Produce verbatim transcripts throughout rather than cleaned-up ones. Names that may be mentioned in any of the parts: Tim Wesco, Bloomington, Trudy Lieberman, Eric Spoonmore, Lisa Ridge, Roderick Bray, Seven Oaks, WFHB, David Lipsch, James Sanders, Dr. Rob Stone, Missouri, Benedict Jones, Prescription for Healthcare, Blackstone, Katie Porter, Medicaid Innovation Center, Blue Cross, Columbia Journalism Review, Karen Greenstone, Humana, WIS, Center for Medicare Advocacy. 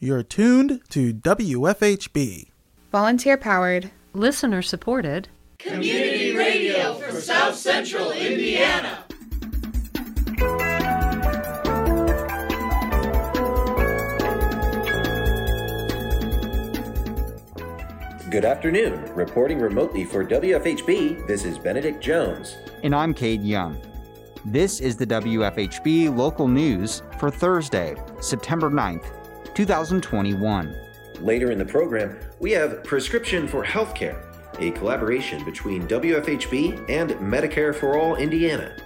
You're tuned to W F H B. Volunteer-powered, listener-supported, community radio for South Central Indiana. Good afternoon. Reporting remotely for W F H B, this is Benedict Jones. And I'm Cade Young. This is the W F H B local news for Thursday, September ninth, twenty twenty-one. Later in the program, we have Prescription for Healthcare, a collaboration between W F H B and Medicare for All Indiana.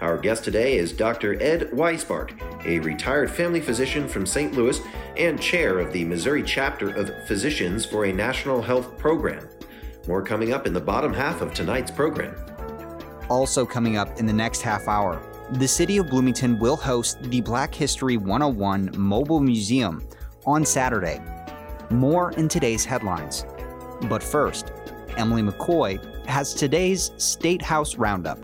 Our guest today is Doctor Ed Weisbart, a retired family physician from Saint Louis and chair of the Missouri chapter of Physicians for a National Health Program. More coming up in the bottom half of tonight's program. Also coming up in the next half hour, the city of Bloomington will host the Black History one oh one Mobile Museum on Saturday. More in today's headlines. But first, Emily McCoy has today's Statehouse Roundup.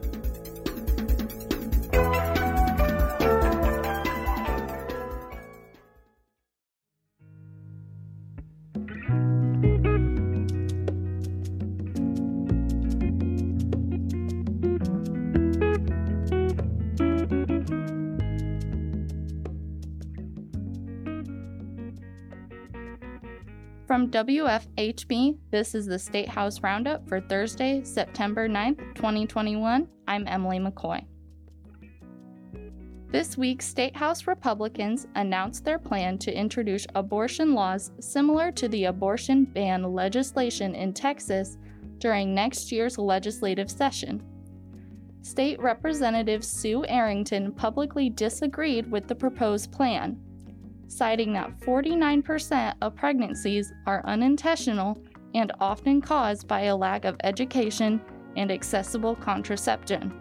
From W F H B, this is the Statehouse Roundup for Thursday, September ninth, twenty twenty-one. I'm Emily McCoy. This week, Statehouse Republicans announced their plan to introduce abortion laws similar to the abortion ban legislation in Texas during next year's legislative session. State Representative Sue Arrington publicly disagreed with the proposed plan, citing that forty-nine percent of pregnancies are unintentional and often caused by a lack of education and accessible contraception.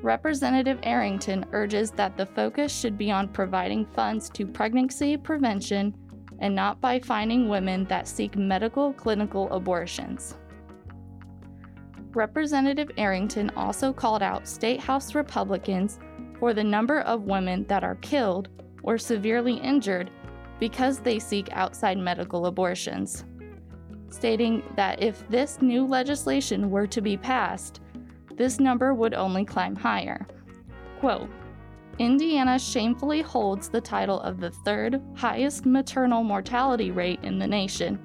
Representative Arrington urges that the focus should be on providing funds to pregnancy prevention and not by finding women that seek medical clinical abortions. Representative Arrington also called out Statehouse Republicans for the number of women that are killed or severely injured because they seek outside medical abortions, stating that if this new legislation were to be passed, this number would only climb higher. Quote, "Indiana shamefully holds the title of the third highest maternal mortality rate in the nation,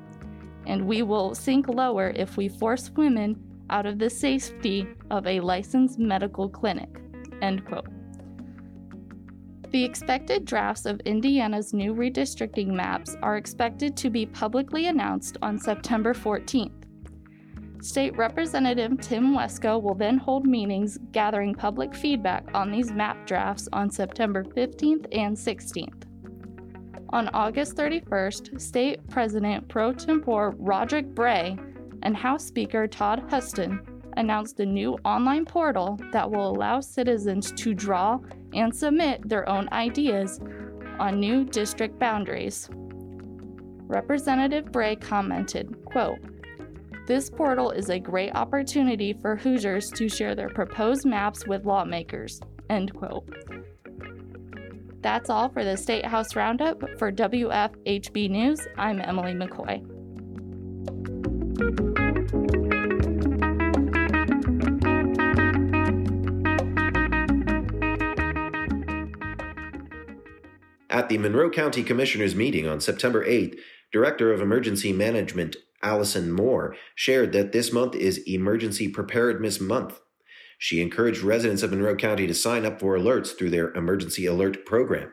and we will sink lower if we force women out of the safety of a licensed medical clinic," end quote. The expected drafts of Indiana's new redistricting maps are expected to be publicly announced on September fourteenth. State Representative Tim Wesco will then hold meetings gathering public feedback on these map drafts on September fifteenth and sixteenth. On August thirty-first, State President pro tempore Roderick Bray and House Speaker Todd Huston announced a new online portal that will allow citizens to draw and submit their own ideas on new district boundaries. Representative Bray commented, quote, "This portal is a great opportunity for Hoosiers to share their proposed maps with lawmakers," end quote. That's all for the Statehouse Roundup. For W F H B News, I'm Emily McCoy. At the Monroe County Commissioners' meeting on September eighth, Director of Emergency Management Allison Moore shared that this month is Emergency Preparedness Month. She encouraged residents of Monroe County to sign up for alerts through their Emergency Alert Program.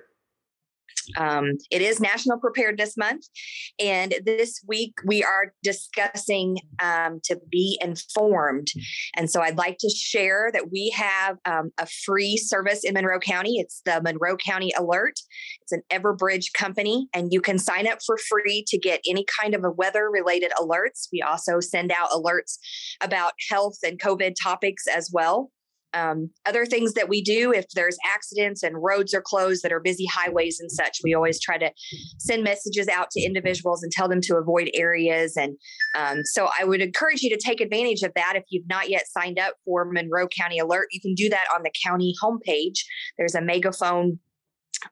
Um, it is National Preparedness Month, and this week we are discussing um, to be informed. And so I'd like to share that we have um, a free service in Monroe County. It's the Monroe County Alert. It's an Everbridge company, and you can sign up for free to get any kind of a weather-related alerts. We also send out alerts about health and COVID topics as well. Um, other things that we do, if there's accidents and roads are closed that are busy highways and such, we always try to send messages out to individuals and tell them to avoid areas. And um, so I would encourage you to take advantage of that. If you've not yet signed up for Monroe County Alert, you can do that on the county homepage. There's a megaphone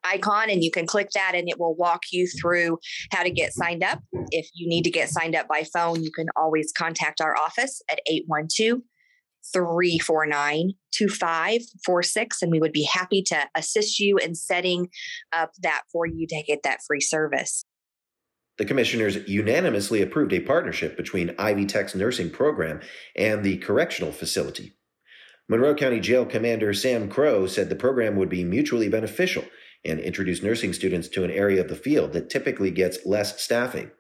icon, and you can click that and it will walk you through how to get signed up. If you need to get signed up by phone, you can always contact our office at eight one two, three four nine, two five four six, and we would be happy to assist you in setting up that for you to get that free service. The commissioners unanimously approved a partnership between Ivy Tech's nursing program and the correctional facility. Monroe County Jail Commander Sam Crow said the program would be mutually beneficial and introduce nursing students to an area of the field that typically gets less staffing.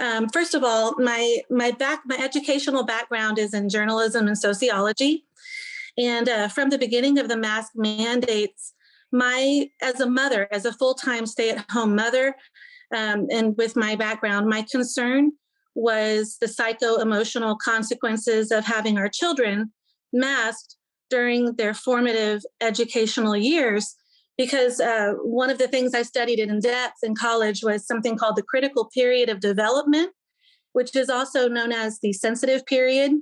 Um, first of all, my my back my educational background is in journalism and sociology, and uh, from the beginning of the mask mandates, my as a mother, as a full-time stay-at-home mother. Um, and with my background, my concern was the psycho-emotional consequences of having our children masked during their formative educational years, because uh, one of the things I studied in depth in college was something called the critical period of development, which is also known as the sensitive period.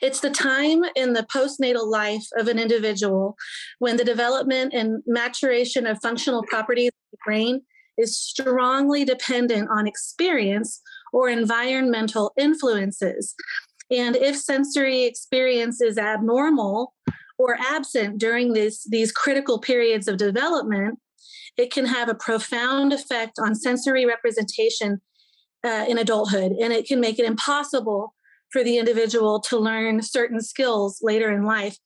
It's the time in the postnatal life of an individual when the development and maturation of functional properties of the brain is strongly dependent on experience or environmental influences. And if sensory experience is abnormal or absent during this, these critical periods of development, it can have a profound effect on sensory representation uh, in adulthood, and it can make it impossible for the individual to learn certain skills later in life.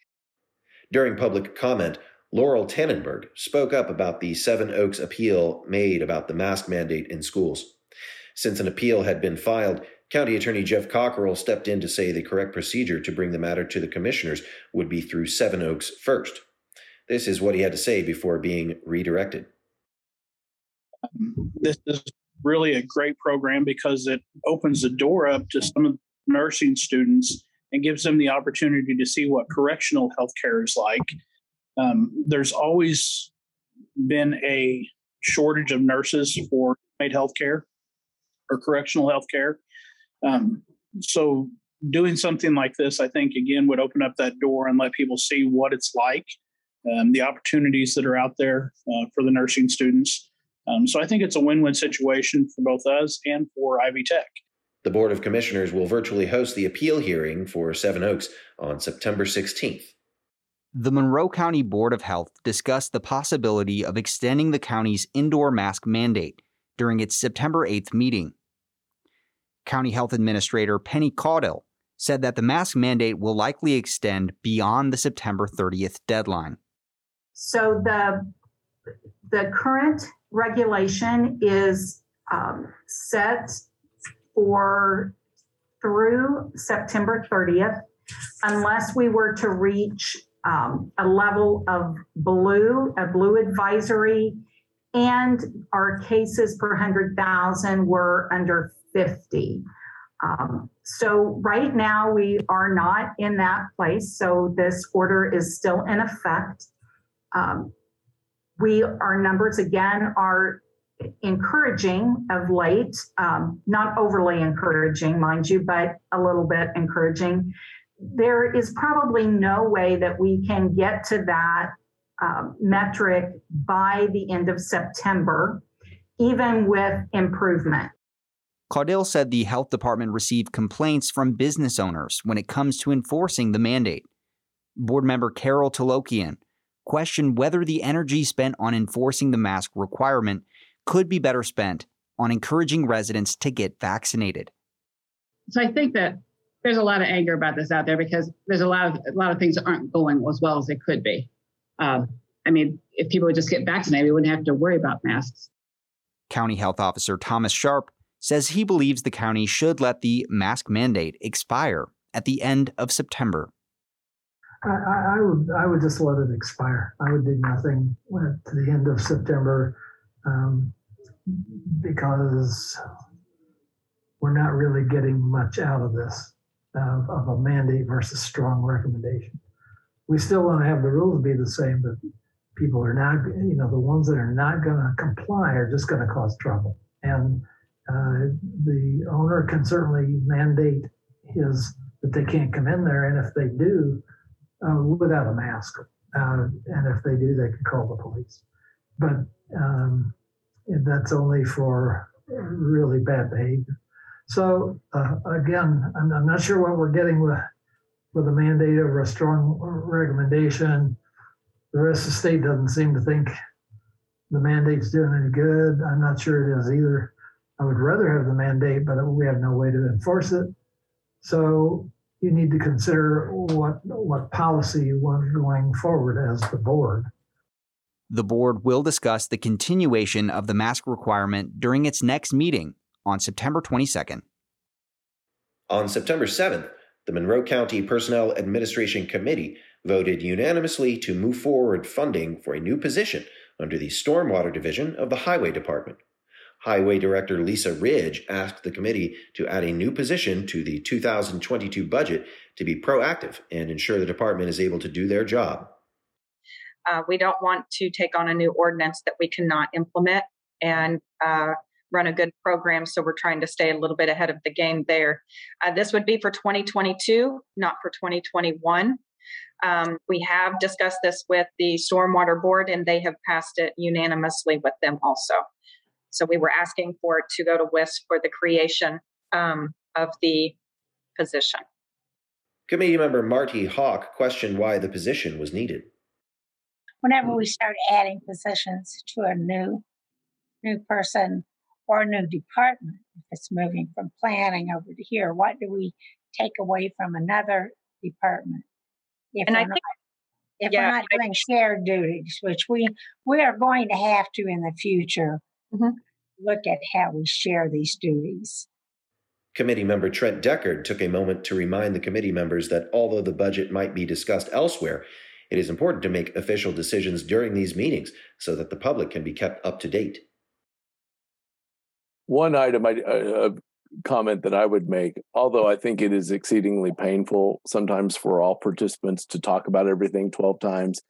During public comment, Laurel Tannenberg spoke up about the Seven Oaks appeal made about the mask mandate in schools. Since an appeal had been filed, County Attorney Jeff Cockerell stepped in to say the correct procedure to bring the matter to the commissioners would be through Seven Oaks first. This is what he had to say before being redirected. This is really a great program because it opens the door up to some of the nursing students and gives them the opportunity to see what correctional healthcare is like. Um, there's always been a shortage of nurses for inmate healthcare or correctional healthcare. Um, so doing something like this, I think, again, would open up that door and let people see what it's like, um, the opportunities that are out there uh, for the nursing students. Um, so I think it's a win-win situation for both us and for Ivy Tech. The Board of Commissioners will virtually host the appeal hearing for Seven Oaks on September sixteenth. The Monroe County Board of Health discussed the possibility of extending the county's indoor mask mandate during its September eighth meeting. County Health Administrator Penny Caudill said that the mask mandate will likely extend beyond the September thirtieth deadline. So the, the current regulation is um, set for through September thirtieth, unless we were to reach Um, a level of blue, a blue advisory, and our cases per one hundred thousand were under fifty. Um, so right now we are not in that place. So this order is still in effect. Um, we, our numbers again are encouraging of late, um, not overly encouraging, mind you, but a little bit encouraging. There is probably no way that we can get to that uh, metric by the end of September, even with improvement. Caudill said the health department received complaints from business owners when it comes to enforcing the mandate. Board member Carol Tolokian questioned whether the energy spent on enforcing the mask requirement could be better spent on encouraging residents to get vaccinated. So I think that there's a lot of anger about this out there because there's a lot of a lot of things that aren't going as well as they could be. Uh, I mean, if people would just get vaccinated, we wouldn't have to worry about masks. County Health Officer Thomas Sharp says he believes the county should let the mask mandate expire at the end of September. I, I, I would I would just let it expire. I would do nothing to the end of September um, because we're not really getting much out of this. Of, of a mandate versus strong recommendation. We still want to have the rules be the same, but people are not, you know, the ones that are not going to comply are just going to cause trouble. And uh, the owner can certainly mandate his that they can't come in there, and if they do, uh, without a mask, Uh, and if they do, they can call the police. But um, that's only for really bad behavior. So uh, again, I'm, I'm not sure what we're getting with with a mandate or a strong recommendation. The rest of the state doesn't seem to think the mandate's doing any good. I'm not sure it is either. I would rather have the mandate, but we have no way to enforce it. So you need to consider what what policy you want going forward as the board. The board will discuss the continuation of the mask requirement during its next meeting on September twenty-second. On September seventh, the Monroe County Personnel Administration Committee voted unanimously to move forward funding for a new position under the Stormwater Division of the Highway Department. Highway Director Lisa Ridge asked the committee to add a new position to the two thousand twenty-two budget to be proactive and ensure the department is able to do their job. Uh, we don't want to take on a new ordinance that we cannot implement and uh, run a good program, so we're trying to stay a little bit ahead of the game there. Uh, this would be for twenty twenty-two, not for twenty twenty-one. Um, we have discussed this with the Stormwater Board, and they have passed it unanimously with them also. So we were asking for it to go to W I S for the creation um, of the position. Committee member Marty Hawk questioned why the position was needed. Whenever we start adding positions to a new new person or a new department, if it's moving from planning over to here, what do we take away from another department? If and I think, not, if yeah, we're not doing I, shared duties, which we we are going to have to in the future. Mm-hmm. Look at how we share these duties. Committee member Trent Deckard took a moment to remind the committee members that although the budget might be discussed elsewhere, it is important to make official decisions during these meetings so that the public can be kept up to date. One item, I, a comment that I would make, although I think it is exceedingly painful sometimes for all participants to talk about everything twelve times,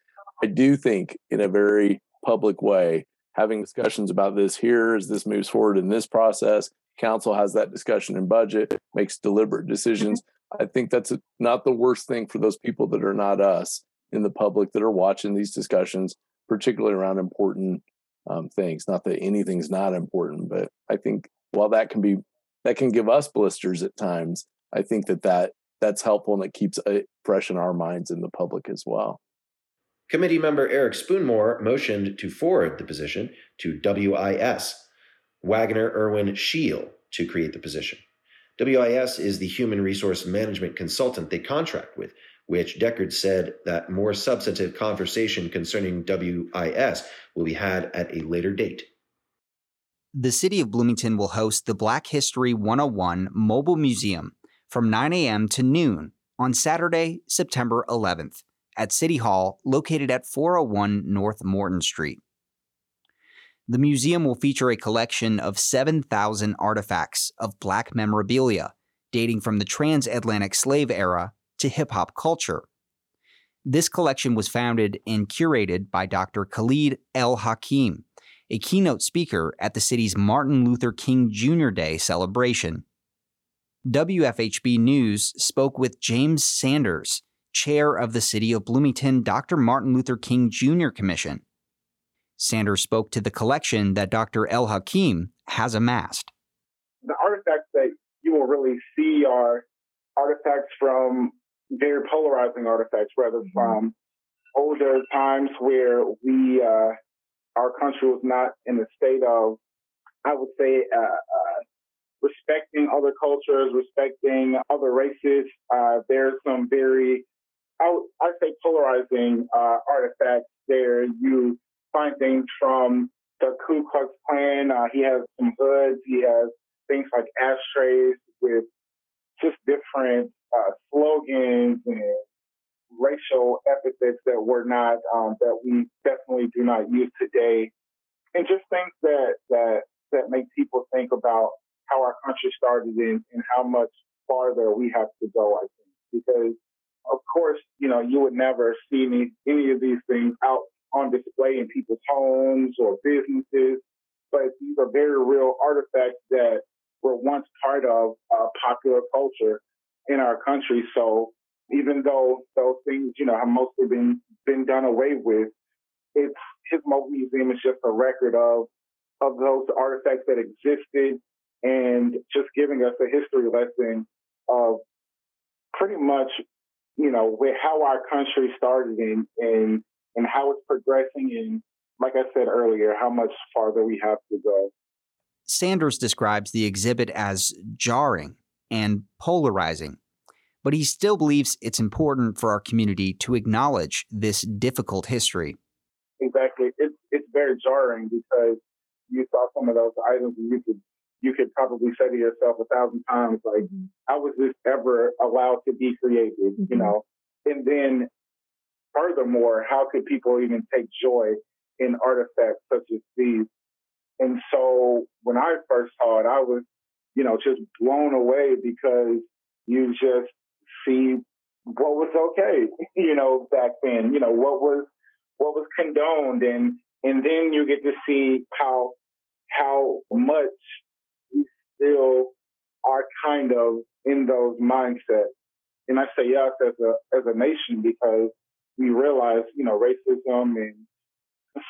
I do think in a very public way, having discussions about this here as this moves forward in this process. Council has that discussion in budget, makes deliberate decisions. I think that's not the worst thing for those people that are not us in the public that are watching these discussions, particularly around important um, things. Not that anything's not important, but I think while that can be, that can give us blisters at times, I think that, that that's helpful and it keeps it fresh in our minds in the public as well. Committee member Eric Spoonmore motioned to forward the position to W I S, Wagner Irwin Scheel, to create the position. W I S is the human resource management consultant they contract with, which Deckard said that more substantive conversation concerning W I S will be had at a later date. The City of Bloomington will host the Black History one oh one Mobile Museum from nine a.m. to noon on Saturday, September eleventh. At City Hall, located at four oh one North Morton Street. The museum will feature a collection of seven thousand artifacts of Black memorabilia, dating from the transatlantic slave era to hip-hop culture. This collection was founded and curated by Doctor Khalid El Hakim, a keynote speaker at the city's Martin Luther King Junior Day celebration. W F H B News spoke with James Sanders, Chair of the City of Bloomington Doctor Martin Luther King Junior Commission. Sanders spoke to the collection that Doctor El Hakim has amassed. The artifacts that you will really see are artifacts from very polarizing artifacts, rather from older times where we, uh, our country was not in a state of, I would say, uh, uh, respecting other cultures, respecting other races. Uh, there's some very I would, I'd say polarizing uh, artifacts there. You find things from the Ku Klux Klan. Uh, he has some hoods. He has things like ashtrays with just different uh, slogans and racial epithets that were not um, that we definitely do not use today, and just things that that that make people think about how our country started and, and how much farther we have to go. I think because. Of course, you know, you would never see any, any of these things out on display in people's homes or businesses, but these are very real artifacts that were once part of uh, popular culture in our country. So even though those things, you know, have mostly been, been done away with, it's his mobile museum is just a record of of those artifacts that existed and just giving us a history lesson of pretty much, you know, with how our country started and, and, and how it's progressing and, like I said earlier, how much farther we have to go. Sanders describes the exhibit as jarring and polarizing, but he still believes it's important for our community to acknowledge this difficult history. Exactly. It's it's very jarring because you saw some of those items and you could you could probably say to yourself a thousand times, like, mm-hmm. how was this ever allowed to be created? Mm-hmm. You know? And then furthermore, how could people even take joy in artifacts such as these? And so when I first saw it, I was, you know, just blown away because you just see what was okay, you know, back then, you know, what was what was condoned. And and then you get to see how how much we still are kind of in those mindsets. And I say us as a as a nation because we realize, you know, racism and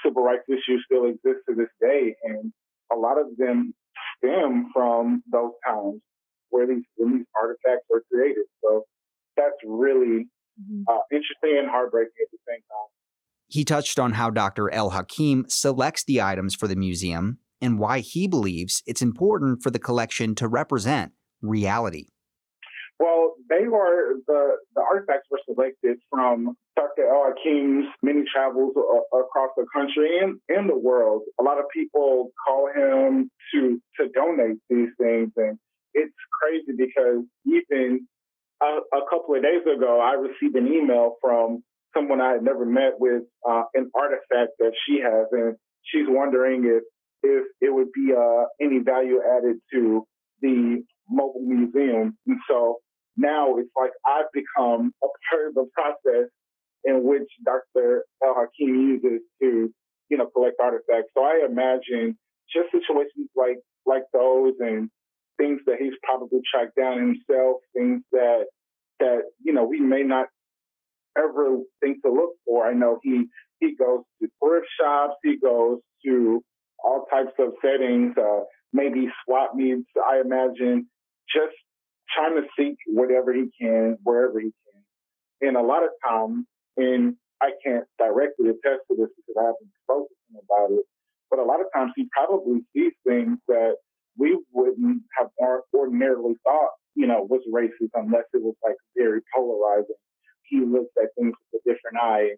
civil rights issues still exist to this day, and a lot of them stem from those times where these, when these artifacts were created. So that's really uh, interesting and heartbreaking at the same time. He touched on how Doctor El Hakim selects the items for the museum and why he believes it's important for the collection to represent reality. Well, they were, the, the artifacts were selected from Doctor El Hakim's many travels a, across the country and, and the world. A lot of people call him to, to donate these things. And it's crazy because even a, a couple of days ago, I received an email from someone I had never met with uh, an artifact that she has. And she's wondering if, if it would be uh, any value added to the mobile museum. And so, now it's like I've become a part of the process in which Doctor El Hakim uses to, you know, collect artifacts. So I imagine just situations like like those and things that he's probably tracked down himself, things that that, you know, we may not ever think to look for. I know he he goes to thrift shops, he goes to all types of settings, uh, maybe swap meets, I imagine, just trying to seek whatever he can, wherever he can. And a lot of times, and I can't directly attest to this because I haven't spoken to him about it, but a lot of times he probably sees things that we wouldn't have ordinarily thought, you know, was racist unless it was like very polarizing. He looks at things with a different eye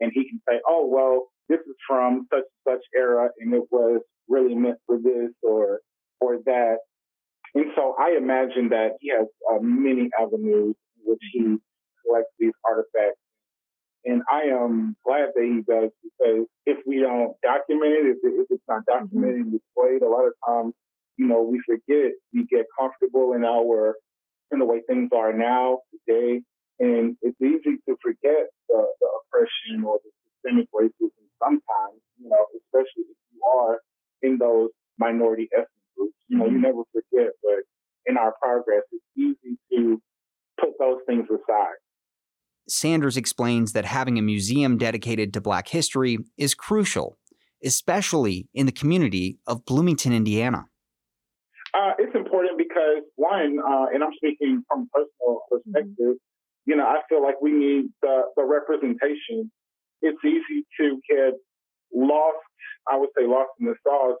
and he can say, oh, well, this is from such and such era and it was really meant for this or or that. And so I imagine that he has uh, many avenues in which he collects these artifacts. And I am glad that he does because if we don't document it, if, it, if it's not documented and displayed, a lot of times, you know, we forget, we get comfortable in our, in the way things are now, today. And it's easy to forget the, the oppression or the systemic racism sometimes, you know, especially if you are in those minority ethnic groups. You know, you never forget, but in our progress, it's easy to put those things aside. Sanders explains that having a museum dedicated to Black history is crucial, especially in the community of Bloomington, Indiana. Uh, it's important because, one, uh, and I'm speaking from a personal perspective, mm-hmm. you know, I feel like we need the, the representation. It's easy to get lost, I would say lost in the sauce,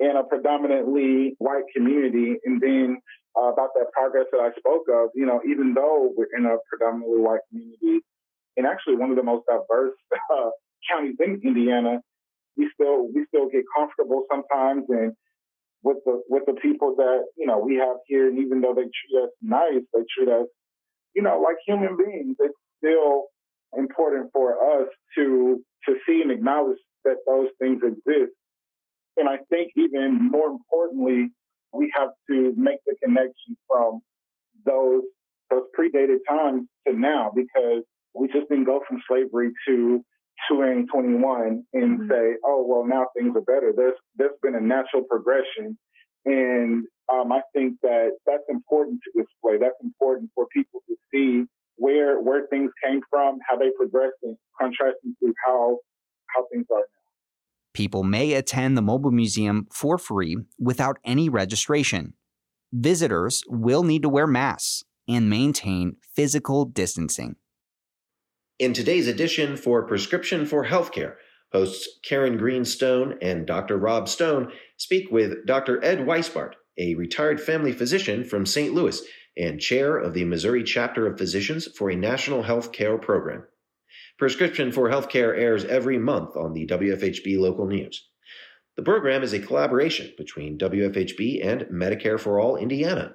in a predominantly white community. And then uh, about that progress that I spoke of, you know, even though we're in a predominantly white community, and actually one of the most diverse uh, counties in Indiana, we still we still get comfortable sometimes and with the with the people that, you know, we have here. And even though they treat us nice, they treat us, you know, like human beings, it's still important for us to to see and acknowledge that those things exist. And I think even more importantly, we have to make the connection from those those predated times to now, because we just didn't go from slavery to twenty twenty-one and mm-hmm. say, oh, well, now things are better. There's There's been a natural progression. And um, I think that that's important to display. That's important for people to see where where things came from, how they progressed, and contrasting to how how things are now. People may attend the Mobile Museum for free without any registration. Visitors will need to wear masks and maintain physical distancing. In today's edition for Prescription for Healthcare, hosts Karen Greenstone and Doctor Rob Stone speak with Doctor Ed Weisbart, a retired family physician from Saint Louis and chair of the Missouri Chapter of Physicians for a National Health Care Program. Prescription for Healthcare airs every month on the W F H B Local News. The program is a collaboration between W F H B and Medicare for All Indiana.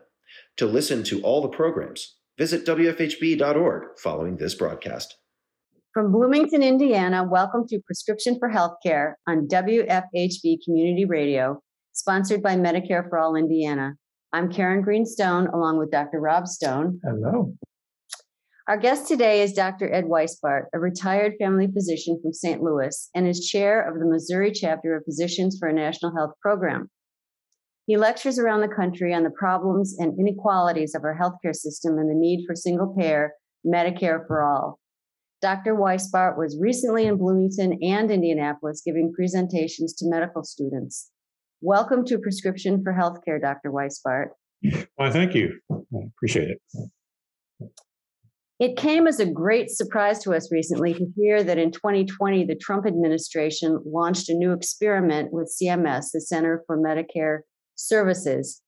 To listen to all the programs, visit W F H B dot org following this broadcast. From Bloomington, Indiana, welcome to Prescription for Healthcare on W F H B Community Radio, sponsored by Medicare for All Indiana. I'm Karen Greenstone, along with Doctor Rob Stone. Hello. Our guest today is Doctor Ed Weisbart, a retired family physician from Saint Louis and is chair of the Missouri Chapter of Physicians for a National Health Program. He lectures around the country on the problems and inequalities of our healthcare system and the need for single-payer Medicare for All. Doctor Weisbart was recently in Bloomington and Indianapolis giving presentations to medical students. Welcome to Prescription for Healthcare, Doctor Weisbart. Well, thank you. I appreciate it. It came as a great surprise to us recently to hear that in twenty twenty, the Trump administration launched a new experiment with C M S, the Center for Medicare Services,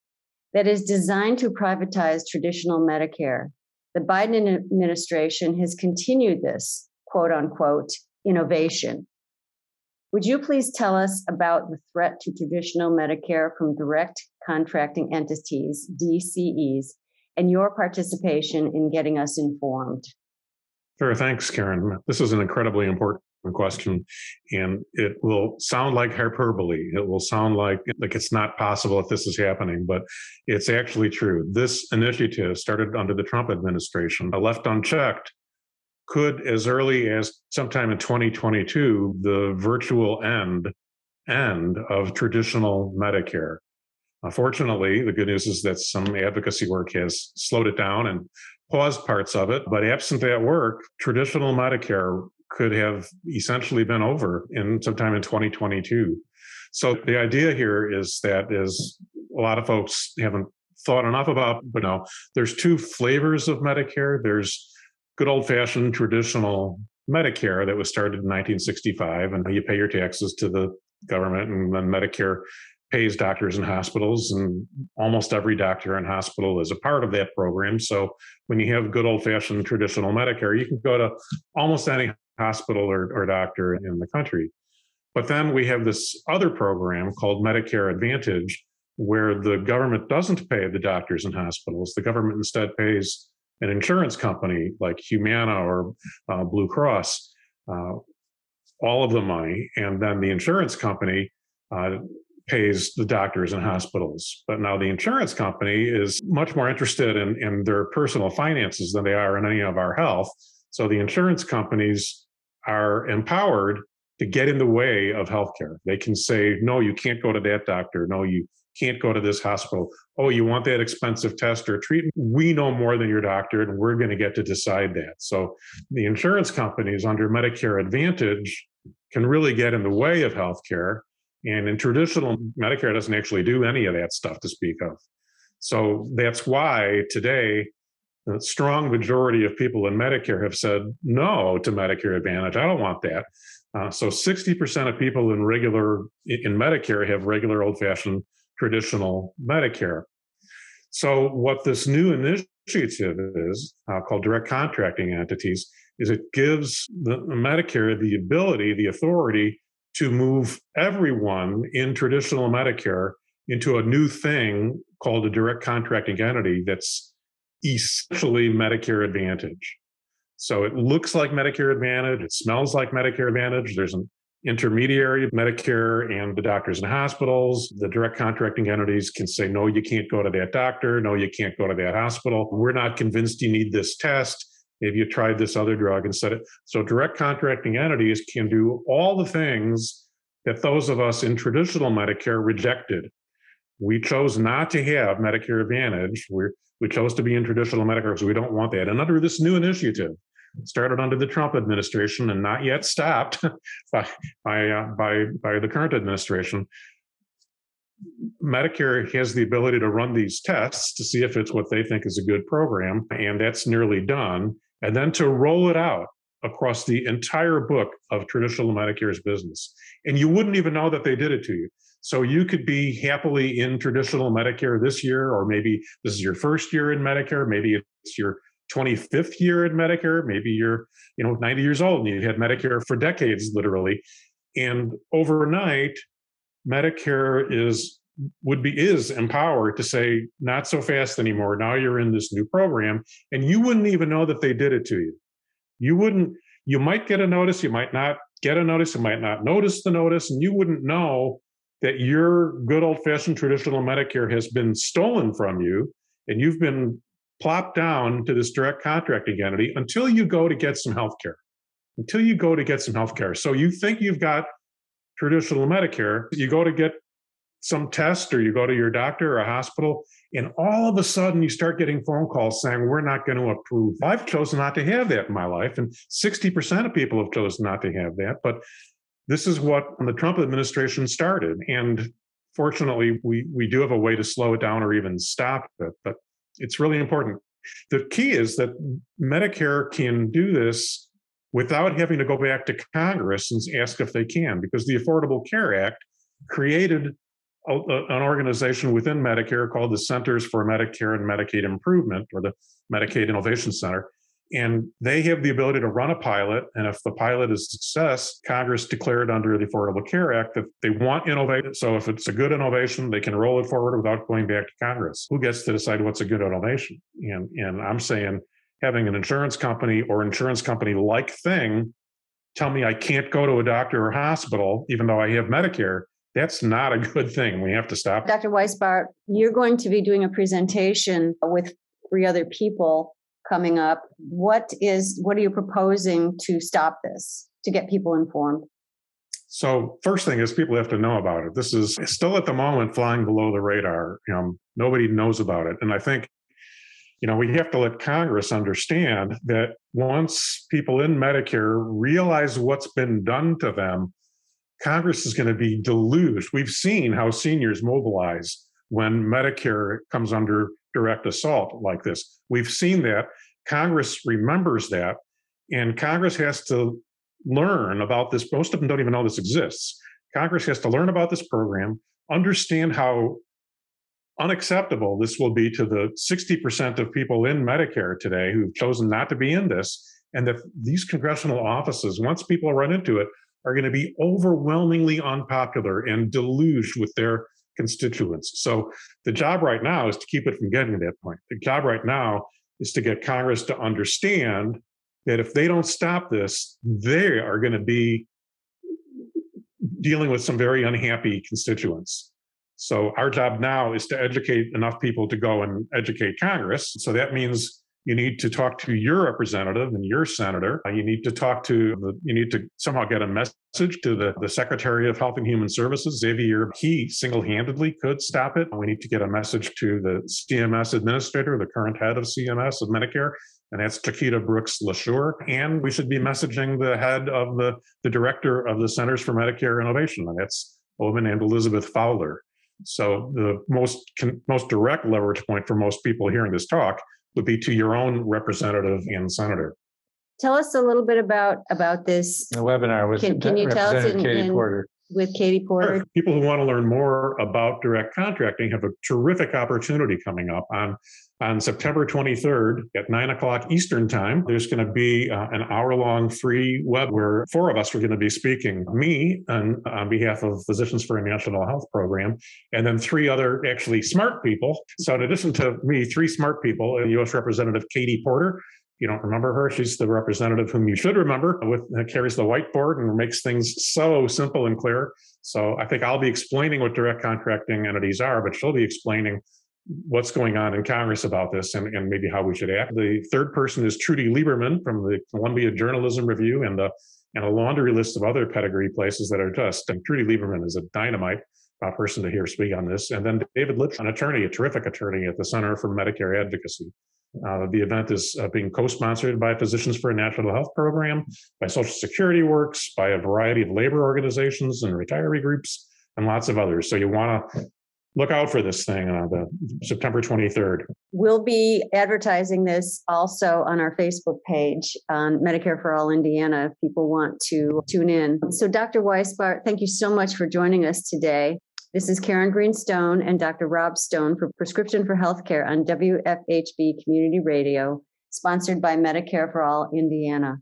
that is designed to privatize traditional Medicare. The Biden administration has continued this, quote unquote, innovation. Would you please tell us about the threat to traditional Medicare from direct contracting entities, D C Es, and your participation in getting us informed? Sure. Thanks, Karen. This is an incredibly important question, and it will sound like hyperbole. It will sound like, like it's not possible if this is happening, but it's actually true. This initiative started under the Trump administration. Left unchecked, could as early as sometime in twenty twenty-two, the virtual end, end of traditional Medicare. Fortunately, the good news is that some advocacy work has slowed it down and paused parts of it, but absent that work, traditional Medicare could have essentially been over in sometime in twenty twenty-two. So the idea here is that is a lot of folks haven't thought enough about, but no, there's two flavors of Medicare. There's good old-fashioned traditional Medicare that was started in nineteen sixty-five, and you pay your taxes to the government, and then Medicare pays doctors and hospitals, and almost every doctor and hospital is a part of that program. So when you have good old-fashioned traditional Medicare, you can go to almost any hospital or, or doctor in the country. But then we have this other program called Medicare Advantage, where the government doesn't pay the doctors and hospitals. The government instead pays an insurance company like Humana or uh, Blue Cross, uh, all of the money, and then the insurance company uh, pays the doctors and hospitals. But now the insurance company is much more interested in, in their personal finances than they are in any of our health. So the insurance companies are empowered to get in the way of healthcare. They can say, no, you can't go to that doctor. No, you can't go to this hospital. Oh, you want that expensive test or treatment? We know more than your doctor, and we're going to get to decide that. So the insurance companies under Medicare Advantage can really get in the way of healthcare. And in traditional Medicare, doesn't actually do any of that stuff to speak of. So that's why today, a strong majority of people in Medicare have said no to Medicare Advantage. I don't want that. Uh, so sixty percent of people in regular in Medicare have regular old-fashioned traditional Medicare. So what this new initiative is, uh, called Direct Contracting Entities, is it gives the Medicare the ability, the authority to move everyone in traditional Medicare into a new thing called a direct contracting entity that's essentially Medicare Advantage. So it looks like Medicare Advantage, it smells like Medicare Advantage. There's an intermediary, Medicare and the doctors and hospitals. The direct contracting entities can say, no, you can't go to that doctor. No, you can't go to that hospital. We're not convinced you need this test. Maybe you tried this other drug instead. So direct contracting entities can do all the things that those of us in traditional Medicare rejected. We chose not to have Medicare Advantage. We're, We chose to be in traditional Medicare because we don't want that. And under this new initiative, started under the Trump administration and not yet stopped by by, uh, by by the current administration, Medicare has the ability to run these tests to see if it's what they think is a good program, and that's nearly done, and then to roll it out across the entire book of traditional Medicare's business. And you wouldn't even know that they did it to you. So you could be happily in traditional Medicare this year, or maybe this is your first year in Medicare, maybe it's your twenty-fifth year in Medicare, maybe you're, you know, ninety years old and you've had Medicare for decades, literally. And overnight, Medicare is would be is empowered to say, not so fast anymore. Now you're in this new program, and you wouldn't even know that they did it to you. You wouldn't, you might get a notice, you might not get a notice, you might not notice the notice, and you wouldn't know that your good old-fashioned traditional Medicare has been stolen from you, and you've been plopped down to this direct contracting entity until you go to get some health care, until you go to get some health care. So you think you've got traditional Medicare, you go to get some test or you go to your doctor or a hospital, and all of a sudden you start getting phone calls saying, we're not going to approve. I've chosen not to have that in my life, and sixty percent of people have chosen not to have that. But this is what the Trump administration started. And fortunately, we, we do have a way to slow it down or even stop it, but it's really important. The key is that Medicare can do this without having to go back to Congress and ask if they can, because the Affordable Care Act created a, a, an organization within Medicare called the Centers for Medicare and Medicaid Improvement, or the Medicaid Innovation Center. And they have the ability to run a pilot. And if the pilot is a success, Congress declared under the Affordable Care Act that they want innovation. So if it's a good innovation, they can roll it forward without going back to Congress. Who gets to decide what's a good innovation? And, and I'm saying having an insurance company or insurance company-like thing tell me I can't go to a doctor or hospital, even though I have Medicare, that's not a good thing. We have to stop. Doctor Weisbart, you're going to be doing a presentation with three other people coming up. What is, what are you proposing to stop this, to get people informed? So first thing is people have to know about it. This is still at the moment flying below the radar. You know, nobody knows about it. And I think, you know, we have to let Congress understand that once people in Medicare realize what's been done to them, Congress is going to be deluged. We've seen how seniors mobilize when Medicare comes under direct assault like this. We've seen that. Congress remembers that, and Congress has to learn about this. Most of them don't even know this exists. Congress has to learn about this program, understand how unacceptable this will be to the sixty percent of people in Medicare today who've chosen not to be in this, and that these congressional offices, once people run into it, are going to be overwhelmingly unpopular and deluged with their constituents. So the job right now is to keep it from getting to that point. The job right now is to get Congress to understand that if they don't stop this, they are going to be dealing with some very unhappy constituents. So our job now is to educate enough people to go and educate Congress. So that means you need to talk to your representative and your senator. You need to talk to, the, you need to somehow get a message to the, the Secretary of Health and Human Services, Xavier. He single-handedly could stop it. We need to get a message to the C M S administrator, the current head of C M S of Medicare, and that's Chiquita Brooks LaSure. And we should be messaging the head of the, the director of the Centers for Medicare Innovation, and that's a woman named Elizabeth Fowler. So the most most direct leverage point for most people hearing this talk would be to your own representative and senator. Tell us a little bit about about this. The webinar was can, can you tell us in, Katie Porter. In, with Katie Porter. Sure. People who want to learn more about direct contracting have a terrific opportunity coming up on on September twenty-third at nine o'clock Eastern time. There's going to be uh, an hour long free web where four of us are going to be speaking. Me on, on behalf of Physicians for a National Health Program, and then three other actually smart people. So in addition to me, three smart people, and U S Representative Katie Porter. You don't remember her. She's the representative whom you should remember, with uh, carries the whiteboard and makes things so simple and clear. So I think I'll be explaining what direct contracting entities are, but she'll be explaining what's going on in Congress about this and, and maybe how we should act. The third person is Trudy Lieberman from the Columbia Journalism Review and, the, and a laundry list of other pedigree places that are just, and Trudy Lieberman is a dynamite. uh, person to hear speak on this. And then David Lipsch, an attorney, a terrific attorney at the Center for Medicare Advocacy. Uh, the event is uh, being co-sponsored by Physicians for a National Health Program, by Social Security Works, by a variety of labor organizations and retiree groups, and lots of others. So you want to look out for this thing on uh, the September twenty-third. We'll be advertising this also on our Facebook page on Medicare for All Indiana if people want to tune in. So Doctor Weisbart, thank you so much for joining us today. This is Karen Greenstone and Doctor Rob Stone for Prescription for Healthcare on W F H B Community Radio, sponsored by Medicare for All Indiana.